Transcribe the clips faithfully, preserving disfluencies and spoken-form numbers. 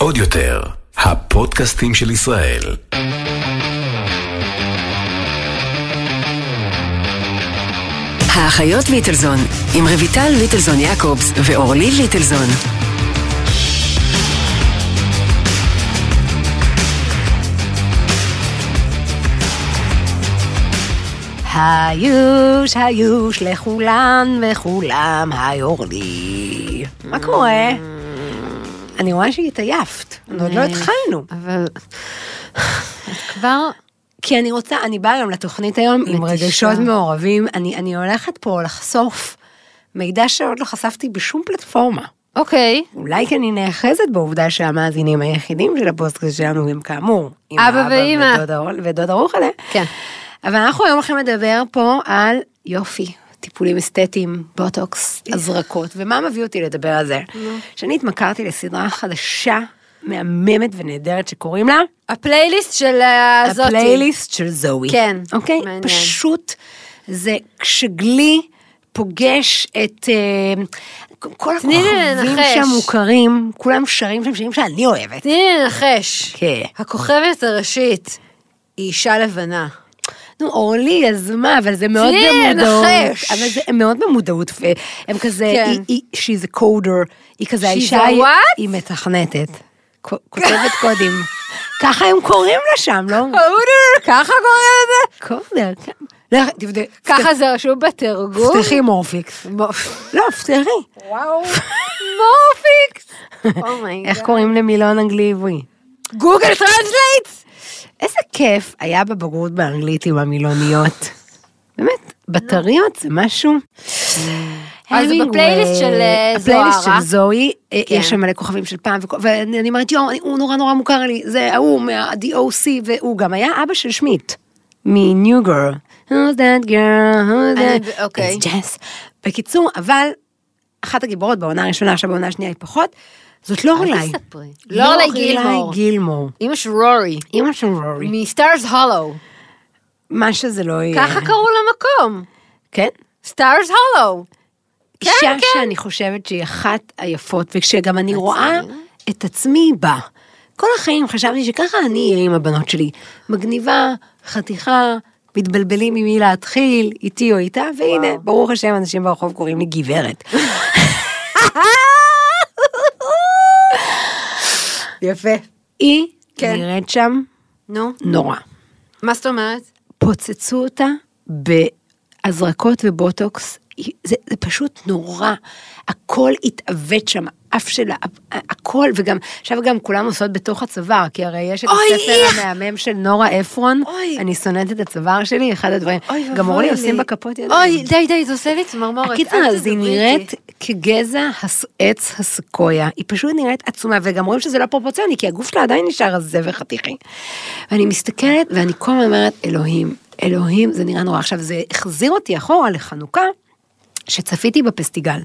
אודיוטל, הפודקאסטים של ישראל. האחיות ליטלזון, עם רביטל ליטלזון יעקובס ואורלי ליטלזון. היוש, היוש לכולן וכולם, היי אורלי. מה קורה? אני רואה שהתעייפת, עוד לא התחלנו. אבל כבר... כי אני רוצה, אני באה היום לתוכנית היום עם רגשות מעורבים, אני הולכת פה לחשוף מידע שעוד לא חשפתי בשום פלטפורמה. אוקיי. אולי כי אני נאחזת בעובדה שהמאזינים היחידים של הפודקאסט שלנו הם כאמור. אבא ואמא. ודודה רוחלה. כן. אבל אנחנו היום הולכים לדבר פה על יופי, טיפולים אסתטיים, בוטוקס, הזרקות, ומה מביא אותי לדבר על זה? שאני התמכרתי לסדרה חדשה, מהממת ונהדרת שקוראים לה, הפלייליסט של זואי. הפלייליסט של זואי. כן. אוקיי? פשוט זה כשגלי פוגש את... כל הכוכבים שהמוכרים, כולם שרים שם שירים שאני אוהבת. תני לי לנחש. כן. הכוכבת הראשית היא אישה לבנה. נו, אורלי, אז מה, אבל זה מאוד במודעות, אבל זה מאוד במודעות, הם כזה, she's a coder, היא כזה, האישה היא מתכנתת, כותבת קודים, ככה הם קוראים לה שם, לא? קודר, ככה קוראים לה זה? קודר, ככה זה רשום בתרגום? פתחי מורפיקס. לא, פתחי. וואו, מורפיקס. איך קוראים למילון אנגלי עברי? גוגל טרנסלייט? איזה כיף היה בבגרות באנגלית עם המילוניות. באמת, בטריות זה משהו. אז בפלייליסט של זוהרה. הפלייליסט של זואי, יש שם מלא כוכבים של פעם, ואני אומרת, יו, הוא נורא נורא מוכר לי, זה ההוא מה-די או סי, והוא גם היה אבא של שמית, מ-New Girl. Who's that girl? Who's that? It's Jess. בקיצור, אבל, אחת הגיבורות בעונה הראשונה, עכשיו בעונה השנייה היא פחות, זאת לא אולי. לא אולי גילמור. אמא של רורי. אמא של רורי. מ-Stars Hollow. מה שזה לא יהיה. ככה קראו למקום. כן? Stars Hollow. אישה כן, שאני כן. חושבת שהיא אחת היפות, וכשגם אני רואה את עצמי בה. כל החיים חשבתי שככה אני אהיה עם הבנות שלי. מגניבה, חתיכה, מתבלבלים ממי להתחיל, איתי או איתה, והנה, וואו. ברוך השם, אנשים ברחוב קוראים לי גברת. יפה. היא נראית שם נורא. מה זאת אומרת? פוצצו אותה בהזרקות ובוטוקס. זה פשוט נורא. הכל התאבט שם, האף שלה, הכל, וגם, עכשיו גם כולם עושות בתוך הצוואר, כי הרי יש את הספר המהמם של נורה אפרון, אני שונאת את הצוואר שלי, אחד הדברים, גם אורלי עושים בכפות ידיים. אוי, די, די, זה עושה לי צמרמורת. הקיצר, אז היא נראית כגזע עץ הסקויה, היא פשוט נראית עצומה, וגם רואים שזה לא פרופורציוני, כי הגוף שלה עדיין נשאר הזה וחתיכי. ואני מסתכלת, ואני כל הזמן אומרת, אלוהים, אלוהים, זה נראה נורא. עכשיו, זה החזיר אותי אחורה לחנוכה, שצפיתי בפסטיגל,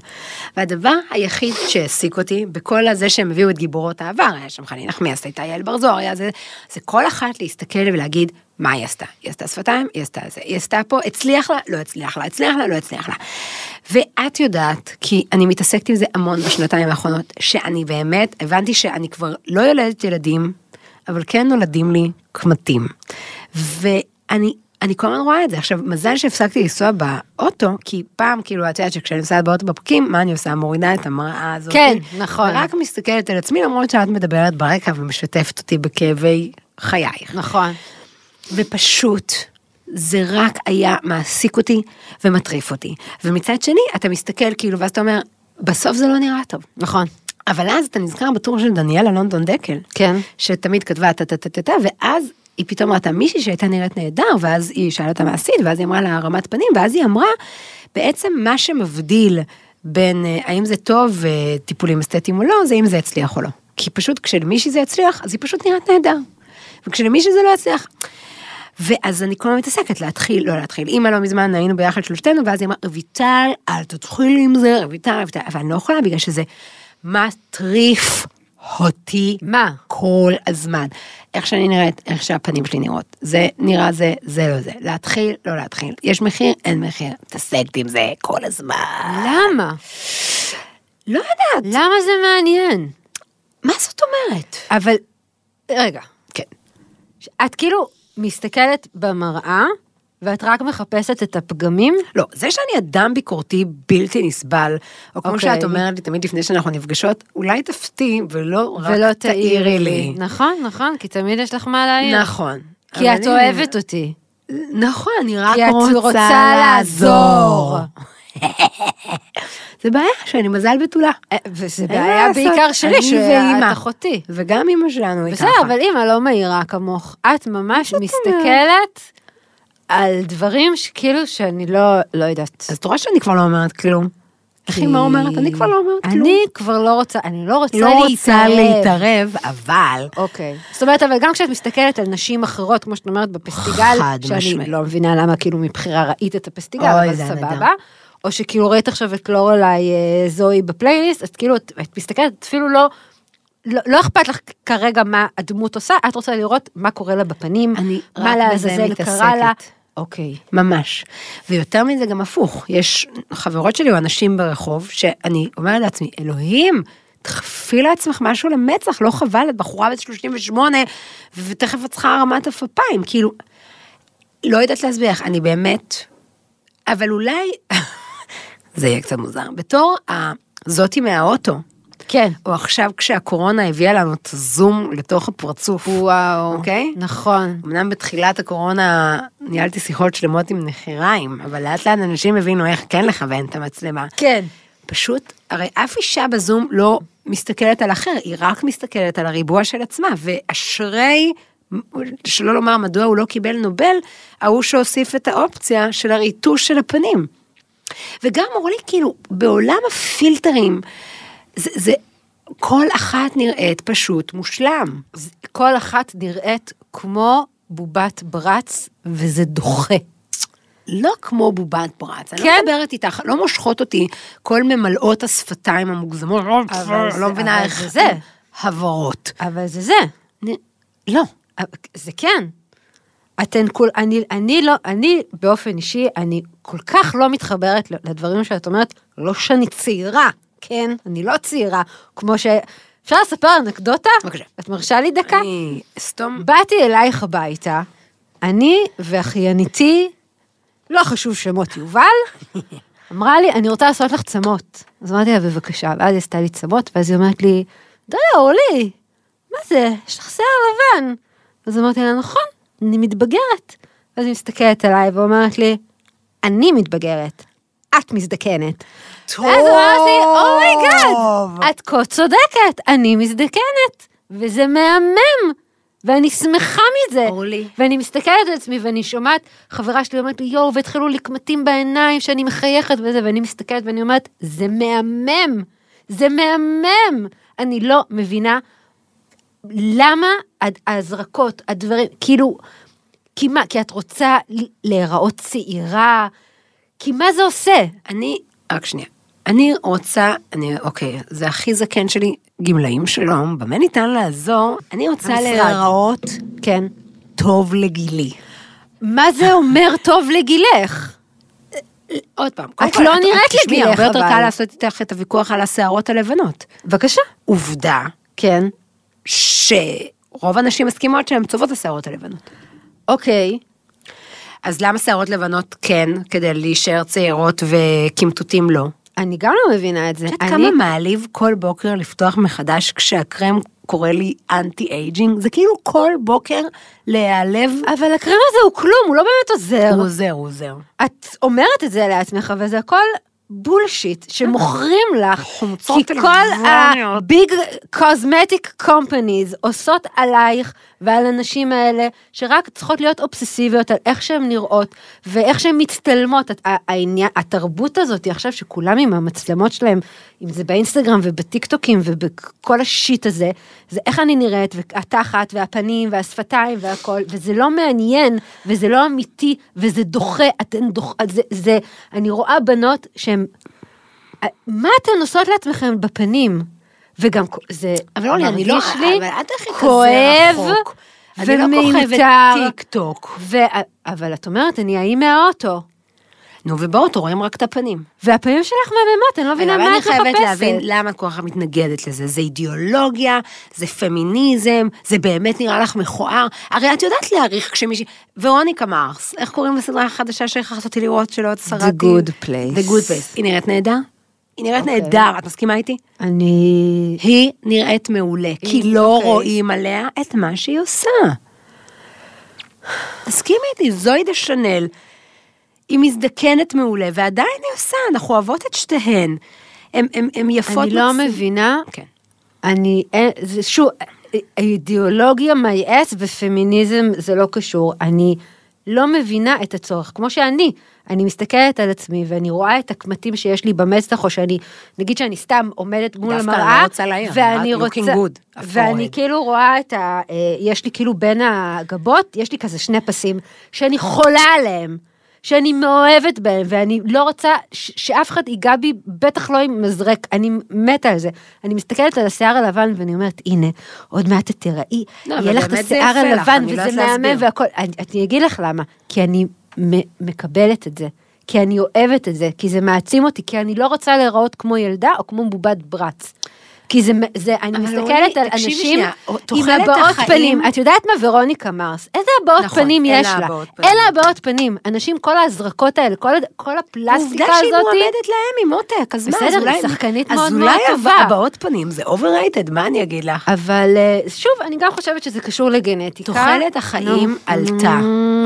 והדבר היחיד שהעסיק אותי, בכל הזה שהם הביאו את גיבורות העבר, היה שם חני נחמיאס, הייתה יעל בר זוהר, היה זה, זה כל אחת להסתכל ולהגיד, מה היא עשתה? היא עשתה שפתיים, היא עשתה זה, היא עשתה פה, הצליח לה, לא הצליח לה, הצליח לה, לא הצליח לה. ואת יודעת, כי אני מתעסקת עם זה המון בשנתיים האחרונות, שאני באמת הבנתי שאני כבר לא יולדת ילדים, אבל כן נולדים לי קמטים. ואני... אני כל הזמן רואה את זה. עכשיו, מזל שהפסקתי לנסוע באוטו, כי פעם, כאילו, את יודעת שכשאני נוסעת באוטו בפקים, מה אני עושה? מורידה את המראה הזאת. כן, נכון. רק מסתכלת על עצמי, למרות שאת מדברת ברקע ומשתפת אותי בכאבי חייך. נכון. ופשוט, זה רק היה מעסיק אותי ומטריף אותי. ומצד שני, אתה מסתכל כאילו, ואז אתה אומר, בסוף זה לא נראה טוב. נכון. אבל אז אתה נזכר בטור של דניאלה לונדון דקל. כן. שתמיד כתבה, "ת-ת-ת-ת-ת", ואז היא פתאום ראתה מישהי שהייתה נראית נהדר, ואז היא שאלה אותה מעשית, ואז היא אמרה לה רמת פנים, ואז היא אמרה, בעצם מה שמבדיל בין האם זה טוב טיפולים אסתטיים או לא, זה אם זה הצליח או לא. כי פשוט כשלמישהי זה הצליח, אז היא פשוט נראית נהדר. וכשלמישהי זה לא הצליח. ואז אני כל הזמן מתעסקת להתחיל, לא להתחיל. אמא לא מזמן, היינו ביחד שלושתנו, ואז היא אמרה, רביטל, אל תתחיל עם זה, רביטל, רביטל. אבל אני לא יכולה, בגלל שזה מטריף אותי כל הזמן. איך שאני נראית, איך שהפנים שלי נראות. זה נראה זה, זה לא זה. להתחיל, לא להתחיל. יש מחיר, אין מחיר. תסגתי עם זה כל הזמן. למה? לא יודעת. למה זה מעניין? מה זאת אומרת? אבל, רגע, כן. את כאילו מסתכלת במראה, ואת רק מחפשת את הפגמים? לא, זה שאני אדם ביקורתי בלתי נסבל, או כמו שאת אומרת לי תמיד לפני שאנחנו נפגשות, אולי תפתי ולא רק תאירי לי. נכון, נכון, כי תמיד יש לך מה להעיר. נכון. כי את אוהבת אותי. נכון, אני רק רוצה לעזור. זה בעיה שאני מזל בתולה. וזה בעיה בעיקר שלי, שאת אחותי. וגם אמא שלנו היא ככה. בסדר, אבל אמא לא מהירה כמוך. את ממש מסתכלת על דברים שכאילו שאני לא, לא יודעת. אז תראה שאני כבר לא אומרת כלום. אחי, מה אומרת? אני כבר לא אומרת כלום. אני כבר לא רוצה, אני לא רוצה להתערב. לא רוצה להתערב, אבל... אוקיי. זאת אומרת, אבל גם כשאת מסתכלת על נשים אחרות, כמו שאת אומרת בפסטיגל, שאני לא מבינה למה כאילו מבחירה ראית את הפסטיגל, אבל סבבה. או שכאילו ראית עכשיו את לורלי זואי בפלייליסט, אז כאילו את מסתכלת, את אפילו לא... לא אכפת לך כרגע מה הדמות עושה, את רוצה לראות מה קורה לה בפנים, מה להזזל קרה לה. אוקיי. ממש. ויותר מזה גם הפוך. יש חברות שלי או אנשים ברחוב, שאני אומרת לעצמי, אלוהים, תחפי לעצמך משהו למצח, לא חבל, את בחורה בת שלושים ושמונה, ותכף את צריכה רמת הפפיים, כאילו, לא יודעת להסביח, אני באמת, אבל אולי, זה יהיה קצת מוזר, בתור הזאתי מהאוטו, כן. או עכשיו כשהקורונה הביאה לנו את זום לתוך הפרצוף. וואו. אוקיי? נכון. אמנם בתחילת הקורונה ניהלתי שיחות שלמות עם נחיריים, אבל לאט לאט אנשים הבינו איך כן לכוון את המצלמה. כן. פשוט, הרי אף אישה בזום לא מסתכלת על אחר, היא רק מסתכלת על הריבוע של עצמה, ואשרי, שלא לומר מדוע הוא לא קיבל נובל, ההוא שהוסיף את האופציה של הריטוש של הפנים. וגם אורלי, כאילו, בעולם הפילטרים, זה, זה, כל אחת נראית פשוט מושלם. כל אחת נראית כמו בובת ברץ, וזה דוחה. לא כמו בובת ברץ, אני לא מדברת איתך, לא מושכות אותי כל ממלאות השפתיים המוגזמות, לא מבינה איך זה. הברות. אבל זה זה. לא. זה כן. אתן כל, אני, אני לא, אני באופן אישי, אני כל כך לא מתחברת לדברים שאת אומרת, לא שאני צעירה. כן, אני לא צעירה, כמו ש... אפשר לספר אנקדוטה? בבקשה. את מרשה לי דקה? אני סתום. באתי אלייך הביתה, אני ואחייניתי, לא חשוב שמות יובל, אמרה לי, אני רוצה לעשות לך צמות. אז אמרתי לה, בבקשה, ואז היא עשתה לי צמות, ואז היא אומרת לי, דליה, אורלי, מה זה? יש לך שיער לבן. אז אמרתי לה, נכון, אני מתבגרת. ואז היא מסתכלת עליי ואומרת לי, אני מתבגרת. את מזדקנת. טוב. אז אמרתי, אומייגאד, את כה צודקת, אני מזדקנת, וזה מהמם, ואני שמחה מזה. אורלי. ואני מסתכלת על עצמי, ואני שומעת, חברה שלי אומרת לי, יואו, והתחילו לי קמטים בעיניים, שאני מחייכת וזה, ואני מסתכלת, ואני אומרת, זה מהמם, זה מהמם. אני לא מבינה, למה הזרקות, הדברים, כאילו, כי מה, כי את רוצה להיראות צעירה, כי מה זה עושה? אני, רק שנייה, אני רוצה, אני, אוקיי, זה הכי זקן שלי, גמלאים שלום, במה ניתן לעזור? אני רוצה להיראות, כן, טוב לגילי. מה זה אומר טוב לגילך? עוד פעם, את לא נראית לגילך, אבל. הרבה יותר קל לעשות איתך את הוויכוח על השערות הלבנות. בבקשה. עובדה, כן, שרוב הנשים מסכימות שהן צובות השערות הלבנות. אוקיי. אז למה שערות לבנות כן, כדי להישאר צעירות וכמתותים לא? אני גם לא מבינה את זה. שאת אני... כמה מעליב כל בוקר לפתוח מחדש, כשהקרם קורא לי אנטי-אייג'ינג, זה כאילו כל בוקר להיעלב. אבל הקרם הזה הוא כלום, הוא לא באמת עוזר. הוא עוזר, הוא עוזר. את אומרת את זה לעצמך, וזה הכל בולשיט, שמוכרים לך, כי כל הביג קוסמטיק קומפניז עושות עלייך ועל הנשים האלה, שרק צריכות להיות אובססיביות על איך שהן נראות, ואיך שהן מצטלמות. התרבות הזאת היא עכשיו שכולם עם המצלמות שלהם, אם זה באינסטגרם ובטיקטוקים ובכל השיט הזה, זה איך אני נראית, והתחת והפנים והשפתיים והכל, וזה לא מעניין, וזה לא אמיתי, וזה דוחה, אני רואה בנות שהם, מה אתן עושות לעצמכם בפנים? וגם זה, אבל לא, אני לא, אבל את הכי כזה רחוק, אני לא כוכבת טיק טוק, אבל את אומרת, אני האי מהאוטו, נו, ובאוטו רואים רק את הפנים. והפנים שלך מהממות, אני לא מבינה מה את מחפשת. אני חייבת להבין למה כוח המתנגדת לזה. זה אידיאולוגיה, זה פמיניזם, זה באמת נראה לך מכוער. הרי את יודעת להעריך כשמישהי... ורוניקה מרס, איך קוראים לסדרה החדשה שהכרחת אותי לראות שלא את שרתי? The Good Place. The Good Place. היא נראית נהדר? היא נראית okay. נהדר, את מסכימה איתי? אני... היא נראית מעולה, היא... כי לא okay. רואים עליה את מה שהיא עושה. מסכימה איתי, זואי דה שנל, היא מזדקנת מעולה, ועדיין היא עושה, אנחנו אוהבות את שתיהן, הן יפות... אני מצ... לא מבינה, כן. אני... זה שוב, האידיאולוגיה מייעץ ופמיניזם זה לא קשור, אני... לא מבינה את הצורך, כמו שאני, אני מסתכלת על עצמי, ואני רואה את הקמטים שיש לי במצח, או שאני, נגיד שאני סתם עומדת מול המראה, ואני רוצה, ואני כאילו רואה את ה, יש לי כאילו בין הגבות, יש לי כזה שני פסים, שאני חולה עליהם, שאני מאוהבת בהם, ואני לא רוצה שאף אחד ייגע בי, בטח לא עם מזרק, אני מתה על זה. אני מסתכלת על השיער הלבן, ואני אומרת, הנה, עוד מעט את תראי, יהיה לך את השיער הלבן, וזה מהמם והכל. אני אגיד לך למה, כי אני מקבלת את זה, כי אני אוהבת את זה, כי זה מעצים אותי, כי אני לא רוצה להיראות כמו ילדה, או כמו בובת ברץ. כי זה, זה, אני מסתכלת על אנשים עם הבעות פנים. את יודעת מה ורוניקה מרס? איזה הבעות פנים יש לה? אלה הבעות פנים. אנשים, כל ההזרקות האלה, כל הפלסטיקה הזאת. עובדה שהיא מועמדת להם עם מותק, אז מה? בסדר, היא שחקנית מאוד מאוד טובה. אז אולי הבעות פנים, זה overrated, מה אני אגיד לך? אבל שוב, אני גם חושבת שזה קשור לגנטיקה. תוחלת החיים עלתה,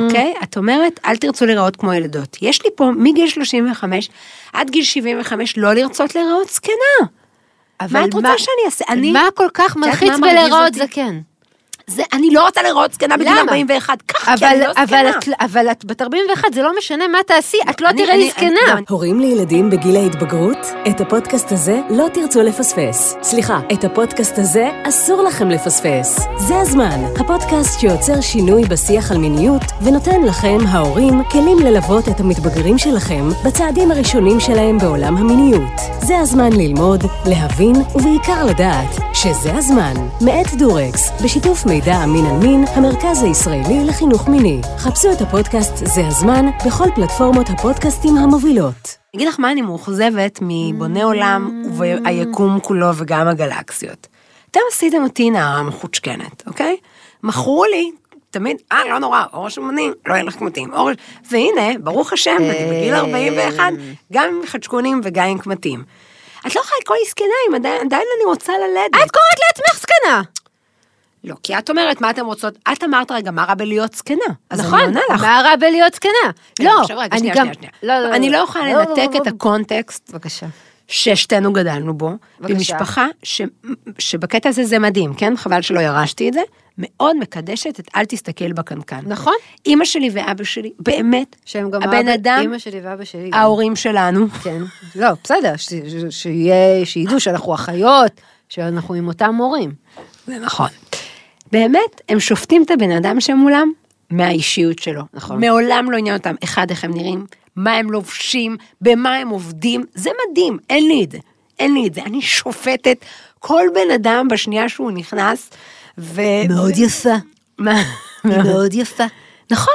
אוקיי? את אומרת, אל תרצו לראות כמו ילדות. יש לי פה מגיל שלושים וחמש עד גיל שבעים וחמש לא לרצות לראות זקנה. מה את רוצה שאני אעשה? מה כל כך מלחיץ בלראות זקן? אני לא רוצה לראות זקנה בגיל ארבעים ואחת, כך כי אני לא זקנה. אבל את בת ארבעים ואחת, זה לא משנה מה תעשי, את לא תראי זקנה. הורים לילדים בגיל ההתבגרות? את הפודקאסט הזה לא תרצו לפספס. סליחה, את הפודקאסט הזה אסור לכם לפספס. זה הזמן, הפודקאסט שיוצר שינוי בשיח על מיניות, ונותן לכם, ההורים, כלים ללוות את המתבגרים שלכם בצעדים הראשונים שלהם בעולם המיניות. זה הזמן ללמוד, להבין, ובעיקר לדעת שזה הזמן. מאת דורקס, בשיתוף מידע אמין על מין, המרכז הישראלי לחינוך מיני. חפשו את הפודקאסט זה הזמן בכל פלטפורמות הפודקאסטים המובילות. אגיד לך מה אני מאוחזבת מבוני עולם והיקום כולו וגם הגלקסיות. אתם עשיתם אותי נערה מחוצ'קנת, אוקיי? מכרו לי, תמיד, אה, לא נורא, אור שמונים, לא יהיה לך כמתים, אור... והנה, ברוך השם, בגיל ארבעים ואחת, גם עם חדשקונים וגם עם כמתים. את לא יכולה לקרוא לי זקנה, עדיין אני רוצה ללדת. את קוראת לעצמך זקנה. לא, כי את אומרת מה אתם רוצות, את אמרת רגע, מה רע בלהיות זקנה? נכון, מה רע בלהיות זקנה? לא, אני גם, אני לא יכולה לנתק את הקונטקסט, בבקשה, ששתנו גדלנו בו, במשפחה, שבקטע הזה זה מדהים, כן? חבל שלא ירשתי את זה, מאוד מקדשת את אל תסתכל בקנקן. נכון. אמא שלי ואבא שלי, באמת, הבן אדם, אמא שלי ואבא שלי, ההורים שלנו. כן, לא, בסדר, שידעו שאנחנו אחיות, שאנחנו עם אותם הורים. זה נכון. באמת, הם שופטים את הבן אדם שמולם מהאישיות שלו. נכון. מעולם לא עניין אותם, אחד, איך הם נראים, מה הם לובשים, במה הם עובדים, זה מדהים, אין לי את זה, אין לי את זה. אני שופטת כל בן אדם בשנייה שהוא נכנס, ו... מאוד יפה. מה? מאוד יפה. נכון.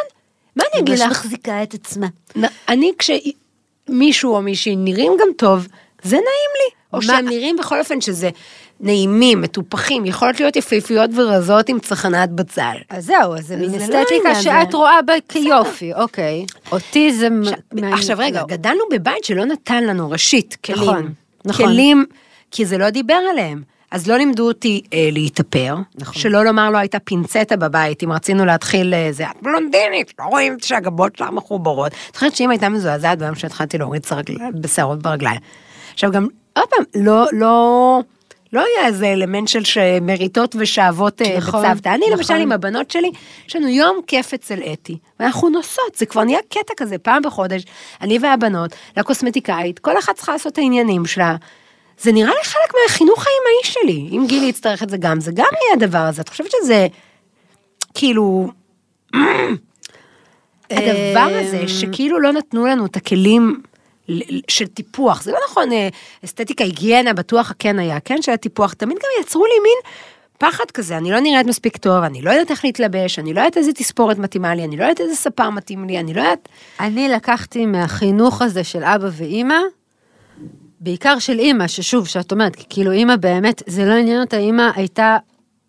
מה אני אגיד לך? ממש מחזיקה את עצמה. אני, כשמישהו או מישהי נראים גם טוב, זה נעים לי. או שהם נראים בכל אופן שזה... נעימים, מטופחים, יכולות להיות יפהפיות ורזות עם צחנת בצל. אז זהו, אז זה מן אסתטיקה שאת רואה בה כיופי, אוקיי. אותי זה... עכשיו רגע, גדלנו בבית שלא נתן לנו ראשית, כלים. כלים, כי זה לא דיבר עליהם. אז לא לימדו אותי להתאפר, שלא לומר לא הייתה פינצטה בבית, אם רצינו להתחיל איזה, את בלונדינית, לא רואים שהגבות שלה מחוברות. את חושבת שאם הייתה מזועזעת, ביום שהתחלתי להוריד בשערות ברגליים. עכשיו גם, עוד פעם, לא... לא היה איזה אלמנט של מריטות ושאבות בצוותא. אני למשל עם הבנות שלי, יש לנו יום כיף אצל אתי, ואנחנו נוסעות, זה כבר נהיה קטע כזה, פעם בחודש, אני והבנות, לקוסמטיקאית, כל אחת צריכה לעשות את העניינים שלה. זה נראה לי חלק מהחינוך האימהי שלי, אם גילי יצטרך את זה גם, זה גם יהיה הדבר הזה. את חושבת שזה, כאילו, הדבר הזה שכאילו לא נתנו לנו את הכלים... של טיפוח, זה לא נכון, אסתטיקה, היגיינה, בטוח, כן היה, כן, של הטיפוח, תמיד גם יצרו לי מין פחד כזה, אני לא נראית מספיק טוב, אני לא יודעת איך להתלבש, אני לא יודעת איזה תספורת מתאימה לי, אני לא יודעת איזה ספר מתאים לי, אני לא יודעת... אני לקחתי מהחינוך הזה של אבא ואימא, בעיקר של אימא, ששוב, שאת אומרת, כאילו אימא באמת, זה לא עניין אותה, אימא הייתה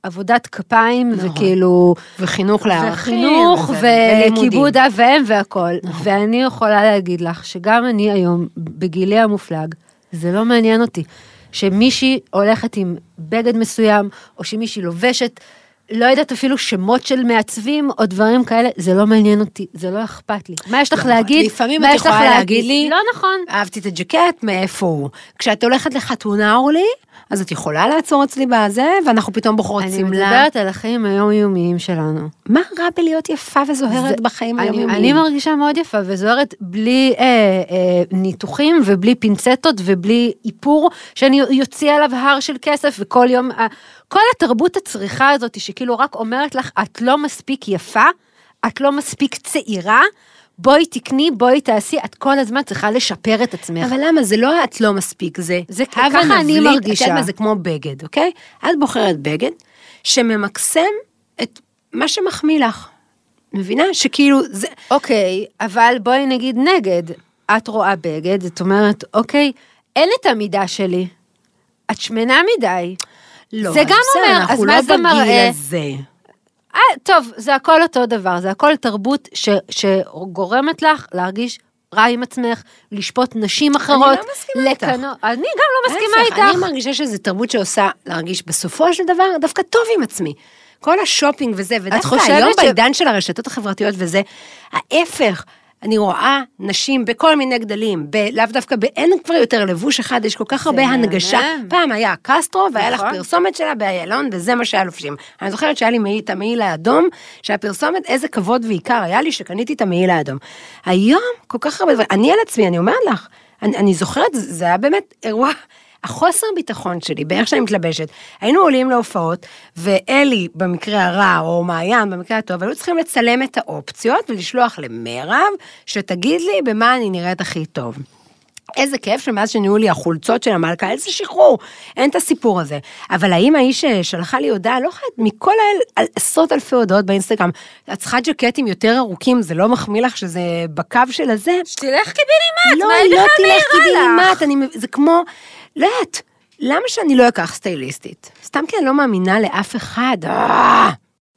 עבודת כפיים, נכון. וכאילו... וחינוך לערכים. וחינוך, וכיבוד אב ואם והכל. נכון. ואני יכולה להגיד לך, שגם אני היום, בגילי המופלג, זה לא מעניין אותי. שמישהי הולכת עם בגד מסוים, או שמישהי לובשת, לא יודעת אפילו שמות של מעצבים, או דברים כאלה, זה לא מעניין אותי, זה לא אכפת לי. מה יש לך להגיד? לפעמים את יכולה להגיד לי, לא נכון. אהבתי את הג'קט, מאיפה הוא? כשאת הולכת לחתונה, אורלי, אז את יכולה לעצור אצלי בזה, ואנחנו פתאום בוחרות סמלה. אני מדברת על החיים היומיומיים שלנו. מה רע בלהיות יפה וזוהרת בחיים היומיומיים? אני מרגישה מאוד יפה וזוהרת, בלי ניתוחים, ובלי פינצטות, ובלי איפור, שאני יוציא עליו הר של כסף, וכל יום, כל התרבות הצריכה הזאת, שכאילו רק אומרת לך, את לא מספיק יפה, את לא מספיק צעירה, בואי תקני, בואי תעשי, את כל הזמן צריכה לשפר את עצמך. אבל למה? זה לא את לא מספיק, זה... זה ככה אני מרגישה. זה כמו בגד, אוקיי? את בוחרת בגד שממקסם את מה שמחמיא לך. מבינה? שכאילו זה... אוקיי, אבל בואי נגיד נגד. את רואה בגד, זאת אומרת, אוקיי, אין את המידה שלי. את שמנה מדי. לא, זה גם אומר, אז מה זה מראה? טוב, זה הכל אותו דבר, זה הכל תרבות ש, שגורמת לך להרגיש רע עם עצמך, לשפוט נשים אחרות. אני לא מסכימה איתך. אני גם לא מסכימה איתך. אני מרגישה שזו תרבות שעושה להרגיש בסופו של דבר דווקא טוב עם עצמי. כל השופינג וזה, ודווקא היום בעידן של הרשתות החברתיות וזה, ההפך, אני רואה נשים בכל מיני גדלים, לאו דווקא, אין כבר יותר לבוש אחד, יש כל כך הרבה הנגשה. פעם היה קסטרו, והיה לך פרסומת שלה באיילון, וזה מה שהיה לובשים. אני זוכרת שהיה לי את המעיל האדום, שהפרסומת, איזה כבוד ועיקר היה לי, שקניתי את המעיל האדום. היום, כל כך הרבה דברים, אני על עצמי, אני אומרת לך, אני זוכרת, זה היה באמת אירוע, החוסר ביטחון שלי, באיך שאני מתלבשת, היינו עולים להופעות, ואלי במקרה הרע, או מעיין במקרה הטוב, היו צריכים לצלם את האופציות, ולשלוח למרב, שתגיד לי במה אני נראית הכי טוב. איזה כיף שמאז שנהיו לי החולצות של המלכה, איזה שחרור, אין את הסיפור הזה. אבל האם האיש שלחה לי הודעה, לא חד, מכל האל, עשרות אלפי הודעות באינסטגרם, את צריכה ג'קטים יותר ארוכים, זה לא מחמיא לך שזה בקו של הזה? שתלך קיבינימט, מה אין לך מהירה לך? זה כמו, לא יודעת, למה שאני לא אקח סטייליסטית? סתם כי אני לא מאמינה לאף אחד.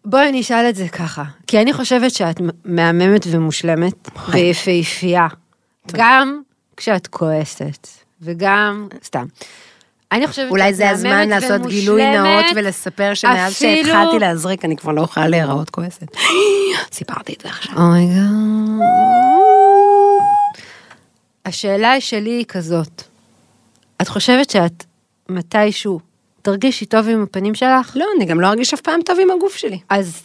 בואי נשאל את זה ככה, כי אני חושבת שאת מהממת ומושלמת, ויפהפייה. גם... כשאת כועסת, וגם, סתם, אני חושבת... אולי זה הזמן לעשות גילוי נאות, ולספר שמאז שהתחלתי להזריק, אני כבר לא אוכל להיראות כועסת. סיפרתי את זה עכשיו. אומייגאד. השאלה שלי היא כזאת, את חושבת שאת מתישהו תרגישי טוב עם הפנים שלך? לא, אני גם לא ארגיש אף פעם טוב עם הגוף שלי. אז...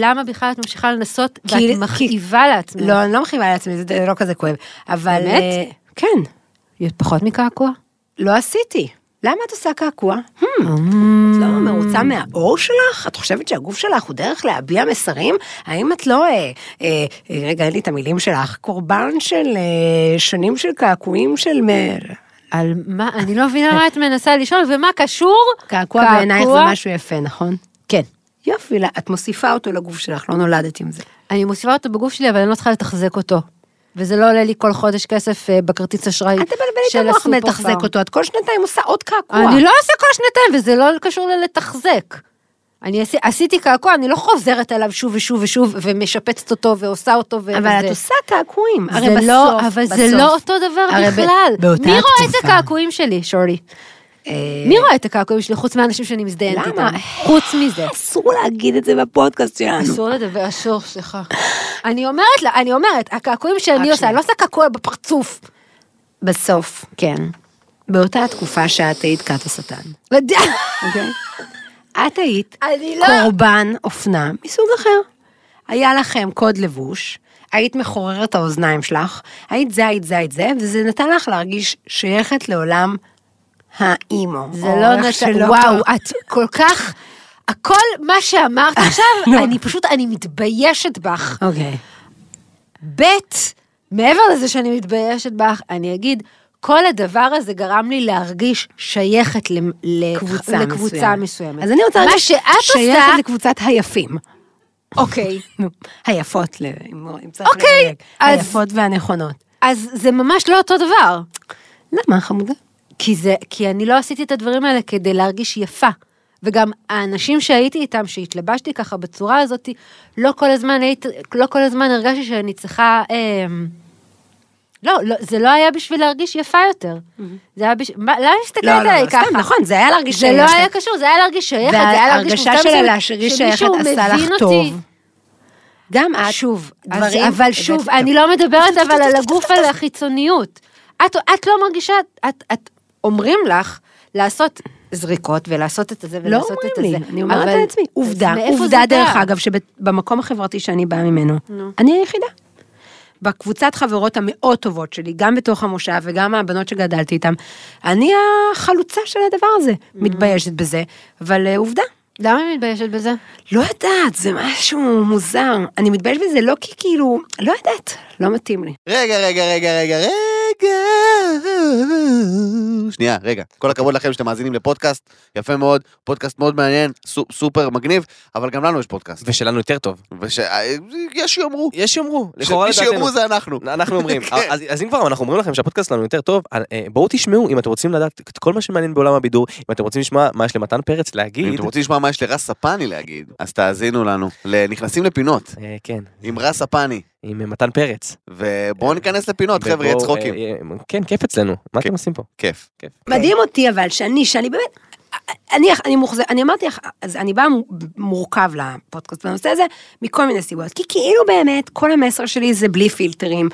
למה בכלל את ממשיכה לנסות, ואת מכאיבה לעצמי? לא, אני לא מכאיבה לעצמי, זה לא כזה כואב. באמת? כן. יש פחות מקעקוע? לא עשיתי. למה את עושה קעקוע? את לא מרוצה מהאור שלך? את חושבת שהגוף שלך הוא דרך להביע מסרים? האם את לא, רגע, אין לי את המילים שלך, קורבן של שנים של קעקועים של מר... על מה, אני לא מבינה מה את מנסה לשאול, ומה קשור? קעקוע בעינייך זה משהו יפה, נכון? כן. יופי, את מוסיפה אותו לגוף שלך, לא נולדת עם זה. אני מוסיפה אותו בגוף שלי, אבל אני לא צריכה לתחזק אותו. וזה לא עולה לי כל חודש כסף בכרטיס אשראי של הסופר פארם. את תבלבלי את המוח מלתחזק אותו, את כל שנתיים עושה עוד קעקוע. אני לא עושה כל שנתיים, וזה לא קשור ללתחזק. אני עשיתי קעקוע, אני לא חוזרת עליו שוב ושוב ושוב, ומשפצת אותו ועושה אותו. אבל את עושה קעקועים. הרי בסוף, אבל זה לא אותו דבר בכלל. מי רואה את הקעקועים שלי, שורי? מי רואה את הקעקועים שלי, חוץ מהאנשים שאני מזדיינת איתם? למה? חוץ מזה. אסור להגיד את זה בפודקאסט שלנו. אסור לדבר, אסור, סליחה. אני אומרת לה, אני אומרת, הקעקועים שאני עושה, אני לא עושה קעקוע בפרצוף. בסוף, כן. באותה התקופה שאת היית כת השטן. את היית קורבן אופנה מסוג אחר. היה לכם קוד לבוש, היית מחוררת האוזניים שלך, היית זה, היית זה, היית זה, וזה נתן לך להרגיש שייכת לעולם... האימו. זה לא נשאר, וואו, את כל כך, הכל מה שאמרת עכשיו, אני פשוט, אני מתביישת בך. אוקיי. בית, מעבר לזה שאני מתביישת בך, אני אגיד, כל הדבר הזה גרם לי להרגיש שייכת לקבוצה, לקבוצה מסוימת. מסוימת. אז אני רוצה להגיד שייכת עושה... לקבוצת היפים. אוקיי. היפות, אם צריך אוקיי, לדרג. אז... היפות והנכונות. אז זה ממש לא אותו דבר. למה, חמודה? כי, זה, כי אני לא עשיתי את הדברים האלה כדי להרגיש יפה. וגם האנשים שהייתי איתם, שהתלבשתי ככה בצורה הזאת, לא כל הזמן, היית, לא כל הזמן הרגשתי שאני צריכה... אה, לא, לא, זה לא היה בשביל להרגיש יפה יותר. Mm-hmm. זה היה בשביל... מה, לא להסתכל לא, עליי לא, ככה. סתם, נכון, זה היה להרגיש שייכת. זה לא היה קשור, זה היה להרגיש שייכת. וההרגשה שלה להרגיש שייכת עשה לך טוב. גם את, שוב, דברים... אז, אבל שוב, אני לא מדברת אבל על הגוף, על החיצוניות. את, את לא מרגישה, את, את אומרים לך לעשות... זריקות, ולעשות את זה, ולעשות את זה. לא אומרים לי, אני אומרת על עצמי. עובדה, עובדה דרך אגב, שבמקום החברתי שאני באה ממנו, אני היחידה. בקבוצת חברות המאוד טובות שלי, גם בתוך המושב, וגם הבנות שגדלתי איתן, אני החלוצה של הדבר הזה. מתביישת בזה, אבל עובדה. למה אני מתביישת בזה? לא יודעת, זה משהו מוזר. אני מתביישת בזה, לא כי כאילו, לא יודעת, לא מתאים לי. רגע, רגע, רגע, רגע, רגע. שנייה, רגע, כל הכבוד לכם שאתם מאזינים לפודקאסט, יפה מאוד, פודקאסט מאוד מעניין, סופר מגניב, אבל גם לנו יש פודקאסט. ושלנו יותר טוב. יש שיאמרו. יש שיאמרו. מי שיאמרו זה אנחנו. אנחנו אומרים. אז אם כבר אנחנו אומרים לכם שהפודקאסט שלנו יותר טוב, בואו תשמעו, אם אתם רוצים לדעת את כל מה שמעניין בעולם הבידור, אם אתם רוצים לשמוע מה יש למתן פרץ להגיד. אם אתם רוצים לשמוע מה יש לרס ספני להגיד, אז תאזינו לנו. נכנסים לפינות. כן. עם רס ספני. עם מתן פרץ. ובואו ניכנס לפינות, חבר'ה, צחוקים. כן, כיף אצלנו. מה אתם עושים פה? כיף. מדהים אותי, אבל שאני, שאני באמת, אני מוחזר, אני אמרתי לך, אז אני באה מורכב לפודקאסט בנושא הזה, מכל מיני סיבות, כי כאילו באמת, כל המסר שלי זה בלי פילטרים,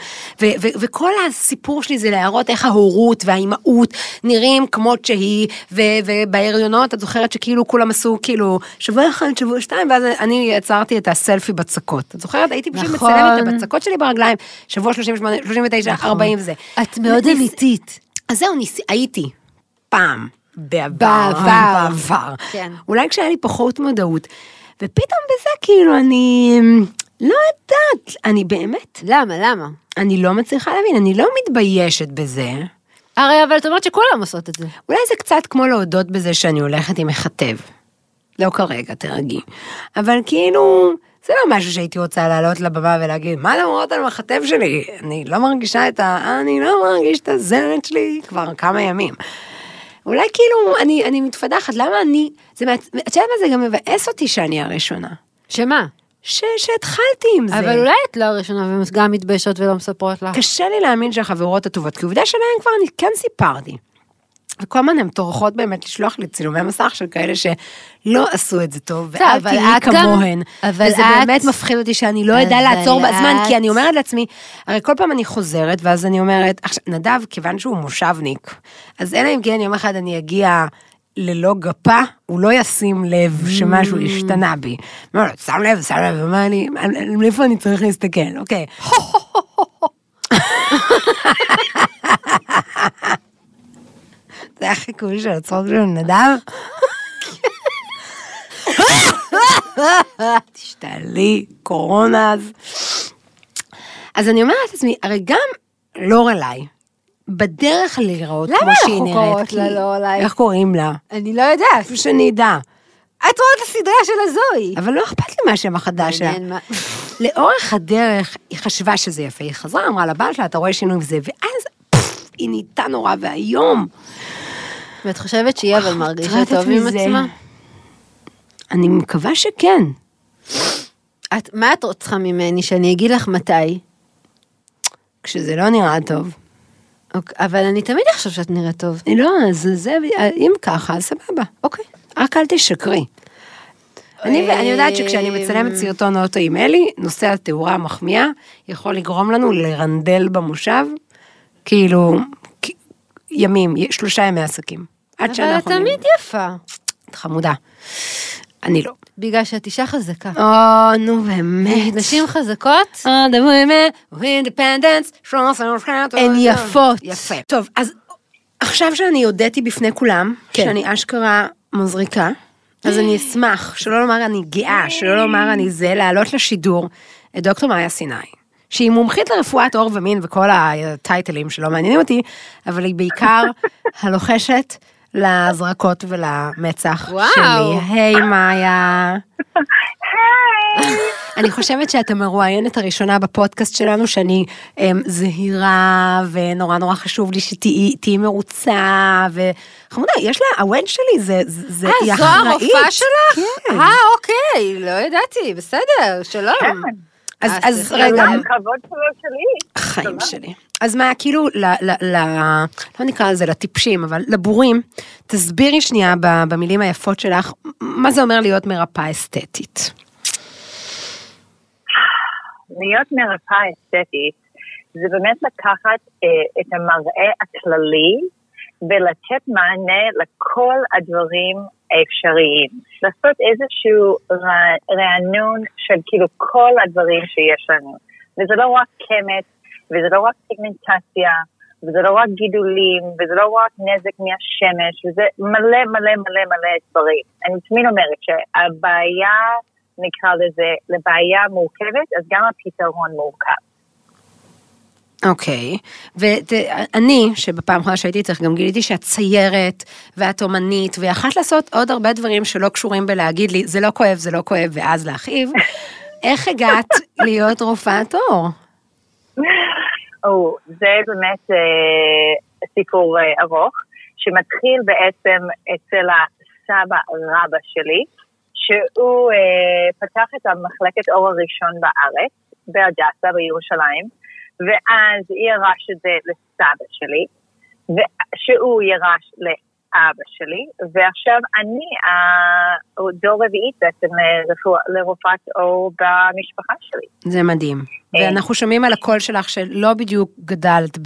וכל הסיפור שלי זה להראות איך ההורות והאימהות נראים כמות שהיא, ובהריונות, את זוכרת שכאילו כולם עשו כאילו, שבוע אחד, שבוע שתיים, ואז אני עצרתי את הסלפי בצקות, את זוכרת? הייתי פשוט מצלמת את הבצקות שלי ברגליים, שבוע שלושים ושמונה, שלושים ותשע, ארבעים וזה. את מאוד אמיתית. אז זהו, הייתי פעם. בעבר, בעבר. כן. אולי כשהיה לי פחות מודעות. ופתאום בזה כאילו אני לא יודעת, אני באמת. למה, למה? אני לא מצליחה להבין, אני לא מתביישת בזה. הרי אבל את אומרת שכולם עושות את זה. אולי זה קצת כמו להודות בזה שאני הולכת עם מכתב. לא כרגע, תרגי. אבל כאילו, זה לא משהו שהייתי רוצה לעלות לבמה ולהגיד, מה למרות על מכתב שלי? אני לא מרגישה את ה... אני לא מרגיש את הזרת שלי כבר כמה ימים. אולי כאילו, אני, אני מתפדחת, למה אני, זה, את יודעת מה, זה גם מבאס אותי שאני הראשונה. שמה? ש, שהתחלתי עם זה. אבל אולי את לא הראשונה, וגם מתביישות ולא מספרות לך. קשה לי להאמין שהחברות הטובות, כי עובדה שלהן כבר אני כן סיפרתי. וכל מיני הן טורחות באמת לשלוח לצילומי מסך של כאלה שלא עשו את זה טוב, ואת תראי כמוהן, וזה באמת מפחיד אותי שאני לא יודע לעצור בזמן, כי אני אומרת לעצמי, הרי כל פעם אני חוזרת, ואז אני אומרת, נדב, כיוון שהוא מושבניק, אז אלא אם כן יום אחד אני אגיע ללא גפה, הוא לא ישים לב שמשהו השתנה בי. אמר לו, שם לב, שם לב, אמר לי, איפה אני צריך להסתכל, אוקיי. זה החיקוי של הצחוק של נדב. תשתעלי, קורונה אז. אז אני אומרת לעצמי, הרי גם לא אליי, בדרך להיראות כמו שהיא נראית. למה אנחנו קוראות לה לא אליי? איך קוראים לה? אני לא יודעת. כפי שאני יודע. את רואה את הסדרה של הזואי. אבל לא אכפת לי מהשם החדש שלה. לאורך הדרך, היא חשבה שזה יפה. היא חזרה, אמרה לבעל שלה, אתה רואה שינוי וזה, ואז... היא נהייתה נורא והיום. ואת חושבת שהיא אבל מרגישה טוב עם עצמה? אני מקווה שכן. מה את רוצה ממני? שאני אגיד לך מתי? כשזה לא נראה טוב. אבל אני תמיד חושב שאת נראה טוב. לא, אז זה, אם ככה, סבבה. אוקיי. רק אל תשקרי. אני יודעת שכשאני מצלמת סרטון אוטו עם אלי, נושא התאורה המחמיאה יכול לגרום לנו לרנדל במושב, כאילו, ימים, שלושה ימי עסקים. עד שאנחנו... אבל תמיד יפה. את חמודה. אני לא. בגלל שאת אישה חזקה. או, נו, באמת. נשים חזקות. And the women, independence, הן יפות. יפה. טוב, אז עכשיו שאני הודיתי בפני כולם, שאני אשכרה מזריקה, אז אני אשמח, שלא לומר אני גאה, שלא לומר אני זה, לעלות לשידור, את דוקטור מיה סיני. שהיא מומחית לרפואת עור ומין וכל הטייטלים שלא מעניינים אותי, אבל היא בעיקר הלוחשת לזרקות ולמצח שלי. היי מאיה. היי. אני חושבת שאת המרואיינת הראשונה בפודקאסט שלנו, שאני זהירה ונורא נורא חשוב לי שתהיי מרוצה, וחמודה, יש לה, הוואן שלי זה אחראית. אה, זו הרופאה שלך? כן. אה, אוקיי, לא ידעתי, בסדר, שלום. כן. אז, אז רגע, כבוד שלי. חיים שלי. אז מה, כאילו, ל, ל, ל, לא נקרא לזה, לטיפשים, אבל לבורים, תסבירי שנייה במילים היפות שלך, מה זה אומר להיות מרפאה אסתטית? להיות מרפאה אסתטית, זה באמת לקחת אה, את המראה הכללי, ולתת מענה לכל הדברים האפשריים. לעשות איזשהו רענון של כאילו כל הדברים שיש לנו. וזה לא רק קמת, וזה לא רק פיגמנטציה, וזה לא רק גידולים, וזה לא רק נזק מהשמש, וזה מלא מלא מלא מלא דברים. אני תמיד אומרת שהבעיה, נקרא לזה, לבעיה מורכבת, אז גם הפתרון מורכב. אוקיי, ואני, שבפעם אחרונה שהייתי צריך, גם גיליתי שאת ציירת, ואת אומנית, ויכולת לעשות עוד הרבה דברים שלא קשורים בלהגיד לי, זה לא כואב, זה לא כואב, ואז להכאיב. איך הגעת להיות רופאת עור? זה באמת סיפור ארוך, שמתחיל בעצם אצל הסבא רבא שלי, שהוא פתח את המחלקת עור הראשון בארץ, בהדסה בירושלים, ואז ירש את זה לסבא שלי, שהוא ירש לאבא שלי, ועכשיו אני הדור רביעית בעצם לרופאת עור במשפחה שלי. זה מדהים. ואנחנו שומעים על הקול שלך שלא בדיוק גדלת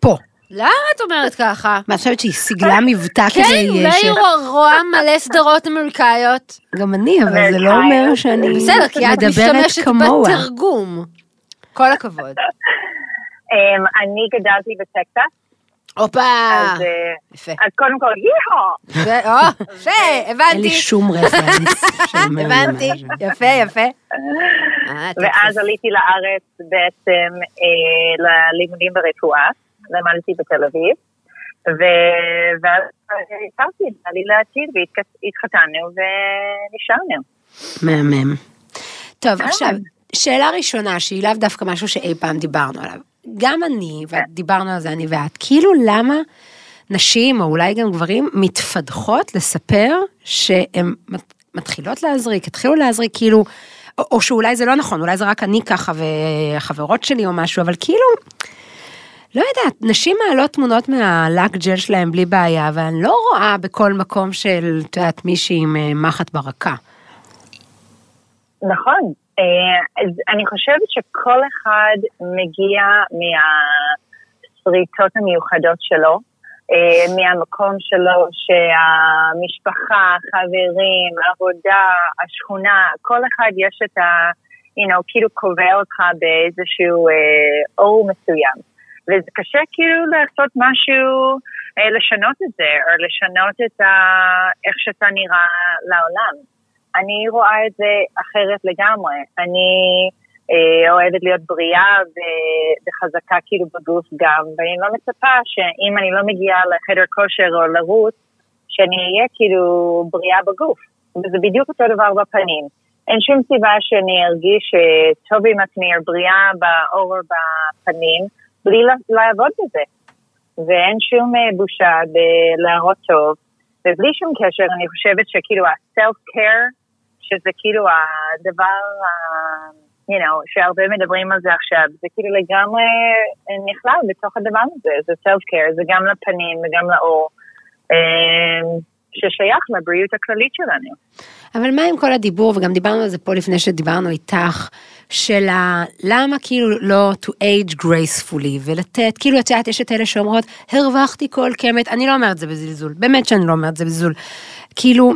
פה. למה את אומרת ככה? מה, את חושבת שהיא סיגלה מבטא כזה? כן, אולי היא רואה מלא סדרות אמריקאיות. גם אני, אבל זה לא אומר שאני מדברת כמוה. בסדר, כי את משתמשת בתרגום. כל הכבוד. אני גדלתי בטקסס. אופה! אז קודם כל, יאו! יפה, הבנתי. אין לי שום רפרנס. הבנתי, יפה, יפה. ואז עליתי לארץ בעצם ללימודים ברפואה, למדתי בתל אביב, והתפרתי, עלי לעתיד, והתחתנו ונשארנו. מהמם. טוב, עכשיו... שאלה ראשונה, שהיא לאו דווקא משהו שאי פעם דיברנו עליו. גם אני, ודיברנו על זה, אני ואת, כאילו למה נשים, או אולי גם גברים, מתפדחות לספר שהן מתחילות להזריק, התחילו להזריק, כאילו, או, או שאולי זה לא נכון, אולי זה רק אני ככה, וחברות שלי או משהו, אבל כאילו, לא יודעת, נשים מעלות תמונות מהלק ג'ל שלהם בלי בעיה, ואני לא רואה בכל מקום של, את יודעת, מישהי עם מחט ברקה. נכון. אז אני חושבת שכל אחד מגיע מהסריטות המיוחדות שלו, מהמקום שלו שהמשפחה, חברים, עבודה, השכונה, כל אחד יש את ה... you know, כאילו קובע אותך באיזשהו אור מסוים. וזה קשה כאילו לעשות משהו, לשנות את זה, או לשנות את ה... איך שאתה נראה לעולם. אני רואה את זה אחרת לגמרי, אני אה, אוהבת להיות בריאה וחזקה כאילו בגוף גם, ואני לא מצפה שאם אני לא מגיעה לחדר כושר או לרוץ, שאני אהיה כאילו בריאה בגוף, וזה בדיוק אותו דבר בפנים. אין שום סיבה שאני ארגיש טוב עם עצמי או בריאה באור בפנים, בלי לעבוד בזה, ואין שום בושה בלהראות טוב, ובלי שום קשר, אני חושבת שכאילו ה-self-care, שזה כאילו הדבר, you know, שהרבה מדברים על זה עכשיו, זה כאילו לגמרי נכלל בתוך הדבר הזה, זה self-care, זה גם לפנים וגם לאור, ששייך לבריאות הכללית שלנו. אבל מה עם כל הדיבור, וגם דיברנו על זה פה לפני שדיברנו איתך, של למה כאילו לא to age gracefully, ולתת, כאילו את יודעת, יש את אלה שאומרות, הרווחתי כל קמת, אני לא אומרת זה בזלזול, באמת שאני לא אומרת זה בזלזול, כאילו,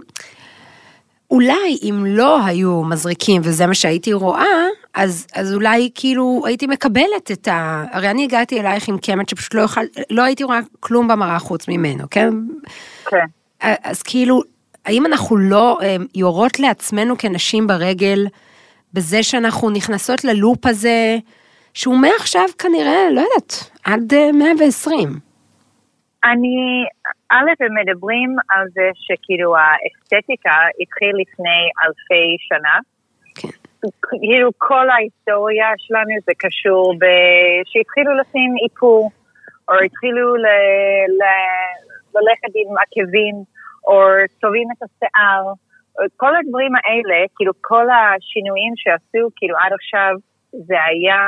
אולי אם לא היו מזריקים, וזה מה שהייתי רואה, אז, אז אולי כאילו הייתי מקבלת את ה... הרי אני הגעתי אלייך עם קמת, שפשוט לא, יוכל, לא הייתי רואה כלום במראה חוץ ממנו, כן? כן. אז כאילו, האם אנחנו לא יורות לעצמנו כנשים ברגל, בזה שאנחנו נכנסות ללופ הזה, שהוא מעכשיו כנראה, לא יודעת, עד מאה ועשרים. אני, א' הם מדברים על זה שכאילו האסתטיקה התחיל לפני אלפי שנה, כאילו כל ההיסטוריה שלנו זה קשור שהתחילו לשים איפור, או התחילו ללכת עם עקבים, או צובעים את השיער, כל הדברים האלה, כאילו כל השינויים שעשו, כאילו עד עכשיו זה היה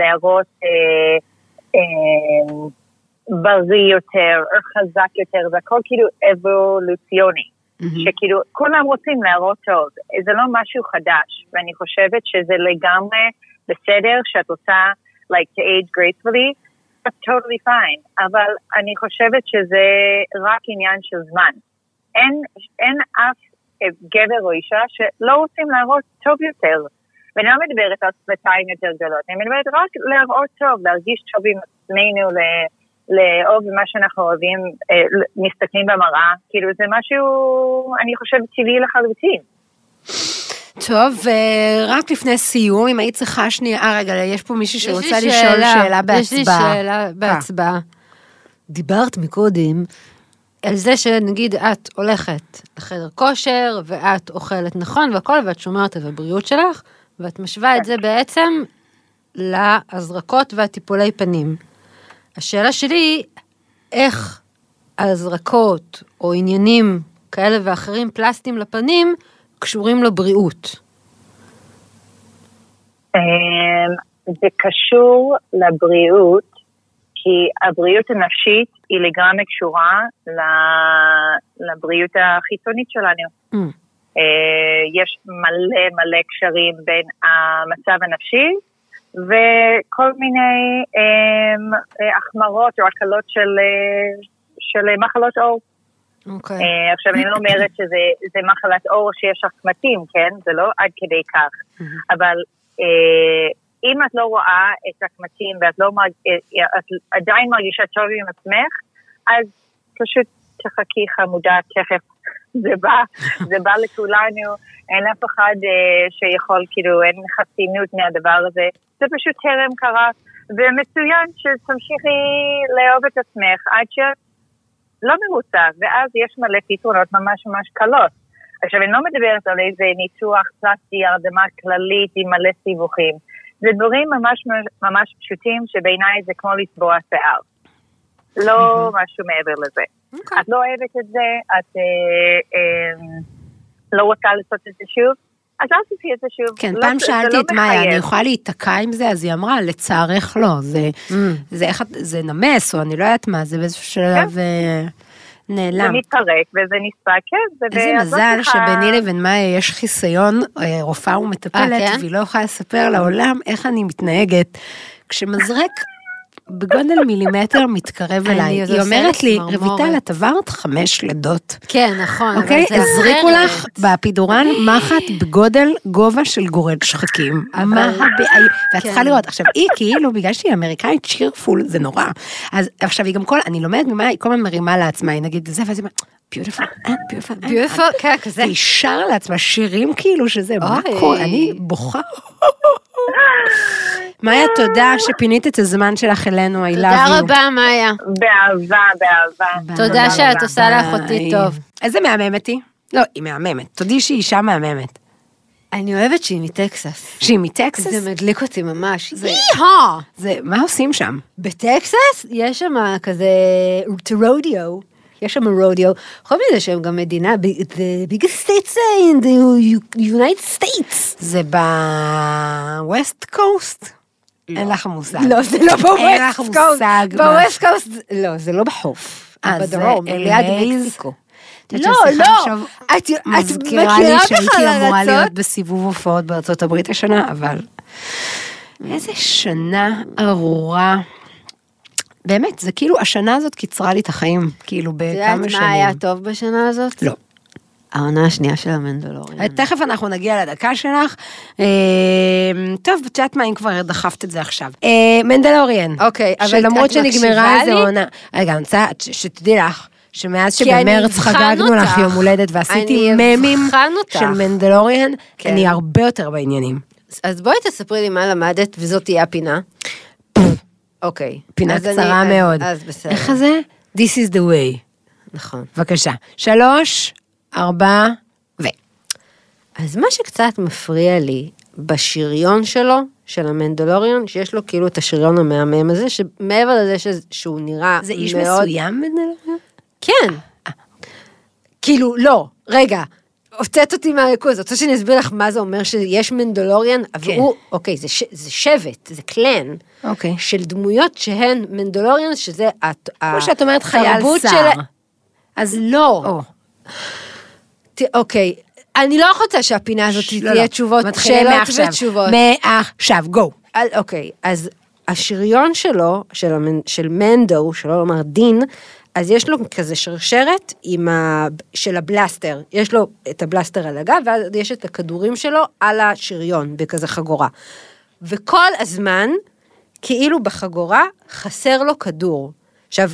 להראות אה, אה, בריא יותר, חזק יותר, זה הכל כאילו אבולוציוני. שכאילו כולם רוצים להראות טוב, זה לא משהו חדש, ואני חושבת שזה לגמרי בסדר שאת עושה like to age gracefully, that's totally fine, אבל אני חושבת שזה רק עניין של זמן. אין, אין אף גבר או אישה שלא רוצים להראות טוב יותר, ואני לא מדברת על שפתיים יותר גדולות, אני מדברת רק להראות טוב, להרגיש טוב עם עצמנו, להראות, לאהוב מה שאנחנו אוהבים, מסתכלים במראה, כאילו זה משהו, אני חושבת, טבעי לחלוטין. טוב, רק לפני סיום, אם היית צריכה שנייה, רגע, יש פה מישהי שרוצה לשאול שאלה בהצבעה. יש לי שאלה בהצבעה. דיברת מקודם על זה שנגיד את הולכת לחדר כושר, ואת אוכלת נכון והכל, ואת שומרת על הבריאות שלך, ואת משווה את זה בעצם להזרקות והטיפולי פנים. השאלה שלי, איך הזרקות או עניינים כאלה ואחרים, פלסטיים לפנים, קשורים לבריאות? זה קשור לבריאות, כי הבריאות הנפשית היא לגמרי קשורה לבריאות החיצונית שלנו. Mm. יש מלא מלא קשרים בין המצב הנפשי, וכל מיני החמרות או הקלות של של מחלות אור. אוקיי. עכשיו אני לא אומרת שזה זה מחלת אור שיש החמתים, כן? זה לא עד כדי כך. אבל אם את לא רואה את החמתים ואת לא עדיין מרגישה טוב עם עצמך, אז פשוט תחכי חמודה, תכף זה בא, זה בא לכולנו, אין אף אחד שיכול, כאילו, אין חסינות מהדבר הזה, זה פשוט הרם קרה, ומצוין שתמשיכי לאהוב את עצמך, עד שאת לא מרוצה, ואז יש מלא פתרונות ממש ממש קלות. עכשיו, אני לא מדברת על איזה ניתוח פלסטי, הרדמה כללית עם מלא סיבוכים, זה דברים ממש ממש פשוטים, שבעיניי זה כמו לצבוע שיער, לא משהו מעבר לזה. Okay. את לא אוהבת את זה, את אה, אה, לא רוצה לעשות את זה שוב, אז אל תפי את זה שוב. כן, לא, פעם שאלתי את מאיה, לא אני יכולה להיתקע עם זה, אז היא אמרה, לצערך לא, זה, mm. זה, איך, זה נמס, או אני לא יודעת מה, זה באיזשהו שלב okay. אה, נעלם. זה מתפרק, וזה נספק, כן. איזה מזל לך... שביני לבין מאיה יש חיסיון, אה, רופאה ומטפלת, okay. והיא לא יכולה לספר לעולם איך אני מתנהגת, כשמזרק... בגודל מילימטר מתקרב אליי. היא אומרת לי, רביטל, את עברת חמש לידות. כן, נכון. אוקיי, הזריקו לך באפידורן מחט בגודל גובה של גורד שחקים. מה הבעיה? ואת צריכה לראות, עכשיו, היא כאילו, בגלל שהיא אמריקאית, צ'ירפול, זה נורא. אז עכשיו, היא גם כל, אני לומדת ממה, היא כל מיני מרימה לעצמה, היא נגיד, זה וזה, ביוטיפול, ביוטיפול, ביוטיפול, כן, כזה. היא שר לעצמה שירים כאילו שזה, אני בוכה. מאיה, תודה שפינית את הזמן שלך אלינו, תודה רבה מאיה. באהבה, באהבה. תודה שאת עושה לאחותי טוב. איזה מהממת היא? לא, היא מהממת. תודי שהיא אישה מהממת. אני אוהבת שהיא מטקסס. שהיא מטקסס? זה מדליק אותי ממש. איהה! מה עושים שם? בטקסס יש שם כזה רודיו. יש שם רודיו, חוץ מזה שהם גם מדינה, the biggest states in the United States. זה ב-West Coast? אין לך מושג. לא, זה לא ב-West Coast. ב-West Coast, לא, זה לא בחוף. בדרום, ליד מקסיקו. לא, לא. את מכירה לי שהייתי אמורה להיות בסיבוב הופעות בארצות הברית השנה, אבל איזה שנה ארורה. באמת, זה כאילו, השנה הזאת קיצרה לי את החיים, כאילו, בכמה שנים. מה היה טוב בשנה הזאת? לא. העונה השנייה של המנדלוריאן. תכף אנחנו נגיע לדקה שלך. טוב, בצ'אט מה, אם כבר דחפת את זה עכשיו. מנדלוריאן. אוקיי, אבל למרות שנגמרה איזה עונה. רגע, אני רוצה שתדעי לך, שמאז שבמרץ חגגנו לך יום הולדת, ועשיתי ממים של מנדלוריאן, אני הרבה יותר בעניינים. אז בואי תספרי לי מה למדת, וזאת תהיה הפינה. אוקיי. פינה קצרה מאוד. אז בסדר. איך זה? This is the way. נכון. בבקשה. שלוש, ארבע, ו... אז מה שקצת מפריע לי, בשריון שלו, של המנדלוריון, שיש לו כאילו את השריון המהמם הזה, שמעבר לזה שהוא נראה מאוד... זה איש מסוים מנדלוריון? כן. כאילו, לא, רגע, הוצאת אותי מהריכוז, רוצה שאני אסביר לך מה זה אומר שיש מנדלוריון, אבל הוא, אוקיי, זה שבט, זה קלן, של דמויות שהן מנדלוריון, שזה התרבות של... אז לא. אוקיי, אני לא רוצה שהפינה הזאת תהיה תשובות, שאלות ותשובות. מעכשיו, גו. אוקיי, אז השריון שלו, של מנדו, שלא לומר דין, אז יש לו כזה שרשרת ה... של הבלסטר, יש לו את הבלסטר על הגב, ואז יש את הכדורים שלו על השריון, בכזה חגורה. וכל הזמן, כאילו בחגורה, חסר לו כדור. עכשיו,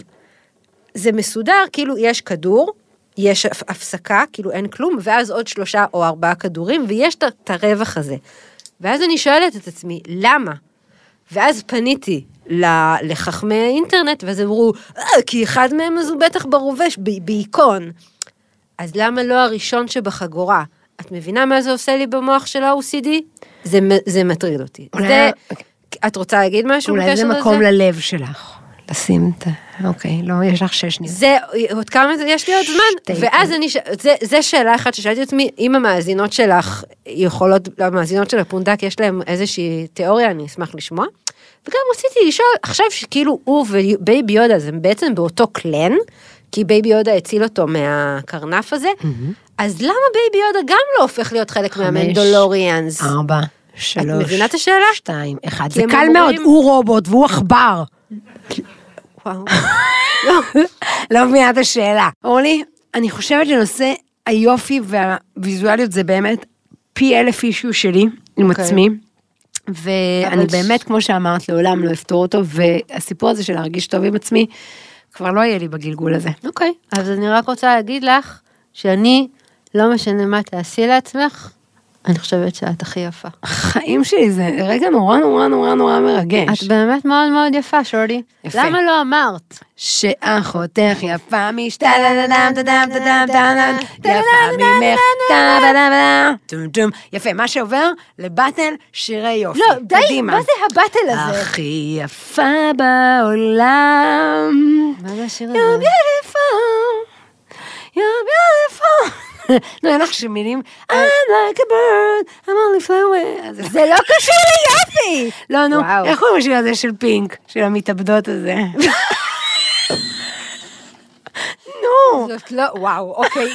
זה מסודר, כאילו יש כדור, יש הפסקה, כאילו אין כלום, ואז עוד שלושה או ארבעה כדורים, ויש את הרווח הזה. ואז אני שואלת את עצמי, למה? ואז פניתי לחכמי האינטרנט, ואז אמרו, כי אחד מהם אז הוא בטח ברובש, בעיקון. אז למה לא הראשון שבחגורה? את מבינה מה זה עושה לי במוח של ה-או סי די? זה מטריד אותי. את רוצה להגיד משהו? אולי זה מקום ללב שלך. לשים את... אוקיי, לא, יש לך שש שניות. זה, עוד כמה, יש לי עוד זמן, ואז אני, זה שאלה אחת ששאלתי עצמי, אם המאזינות שלך יכולות, המאזינות של הפונדק, יש להם איזושהי תיאוריה, אני אשמח לשמוע, וגם רציתי לשאול, עכשיו שכאילו הוא ובייב יודה, הם בעצם באותו קלן, כי בייב יודה הציל אותו מהקרנף הזה, אז למה בייב יודה גם לא הופך להיות חלק מהמנדלוריאנס? ארבע, שלוש, את מבינה את השאלה? שתיים, אחד, זה קל מאוד, הוא רובוט והוא עכבר. וואו. לא מיד השאלה. אורלי, אני חושבת שנושא היופי והוויזואליות זה באמת פי אלף אישיו שלי עם עצמי, ואני באמת, כמו שאמרת, לעולם לא אפתור אותו, והסיפור הזה של להרגיש טוב עם עצמי, כבר לא יהיה לי בגלגול הזה. אוקיי, אז אני רק רוצה להגיד לך, שאני, לא משנה מה תעשי לעצמך, אני חושבת שאת הכי יפה. החיים שלי זה רגע נורא נורא נורא נורא מרגש. את באמת מאוד מאוד יפה, שורי. יפה. למה לא אמרת? שאחותך יפה משתלנדם, תדם, תדם, תדם, יפה ממך, תדם, תדם, תדם. יפה, מה שעובר לבטל שירי יופי. לא, די, מה זה הבטל הזה? הכי יפה בעולם. מה זה השיר הזה? יום יפה, יום יפה. נו, אין לך שמילים, I'm like a bird, I'm only flower. זה לא קשור ליופי. לא, נו, איך הוא משאיר הזה של פינק, של המתאבדות הזה? נו. זאת לא, וואו, אוקיי.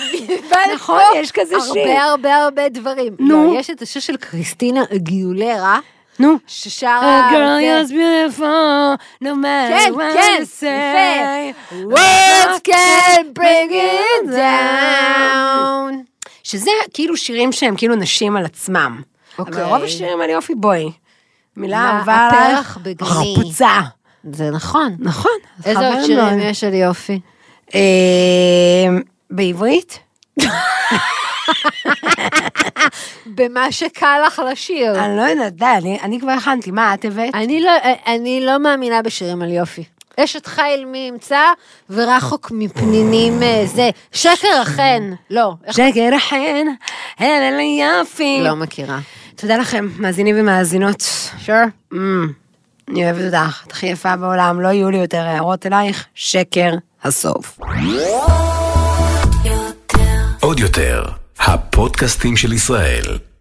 נכון, יש כזה שיר. הרבה הרבה הרבה דברים. נו. יש את השיר של קריסטינה אגילרה. נו. ששרה... A girl is beautiful, no matter what you say. Words can bring it down. שזה כאילו שירים שהם כאילו נשים על עצמם. אבל רוב השירים על יופי בוי. מילה אהבה עליך. הפרח בגני. הרפוצה. זה נכון. נכון. איזה עוד שירים יש על יופי? בעברית? במה שקל לך לשיר. אני לא יודעת, די, אני כבר הכנתי, מה את הבאת? אני לא מאמינה בשירים על יופי. אשת חיל מי ימצא, ורחוק מפנינים זה. שקר אכן. לא. שקר אכן, הלל יפי. לא מכירה. תודה לכם, מאזינים ומאזינות. sure. אני אוהבת אותך, את הכי יפה בעולם, לא יהיו לי יותר הערות אלייך. שקר הסוף. אודיוטל, הפודקאסטים של ישראל.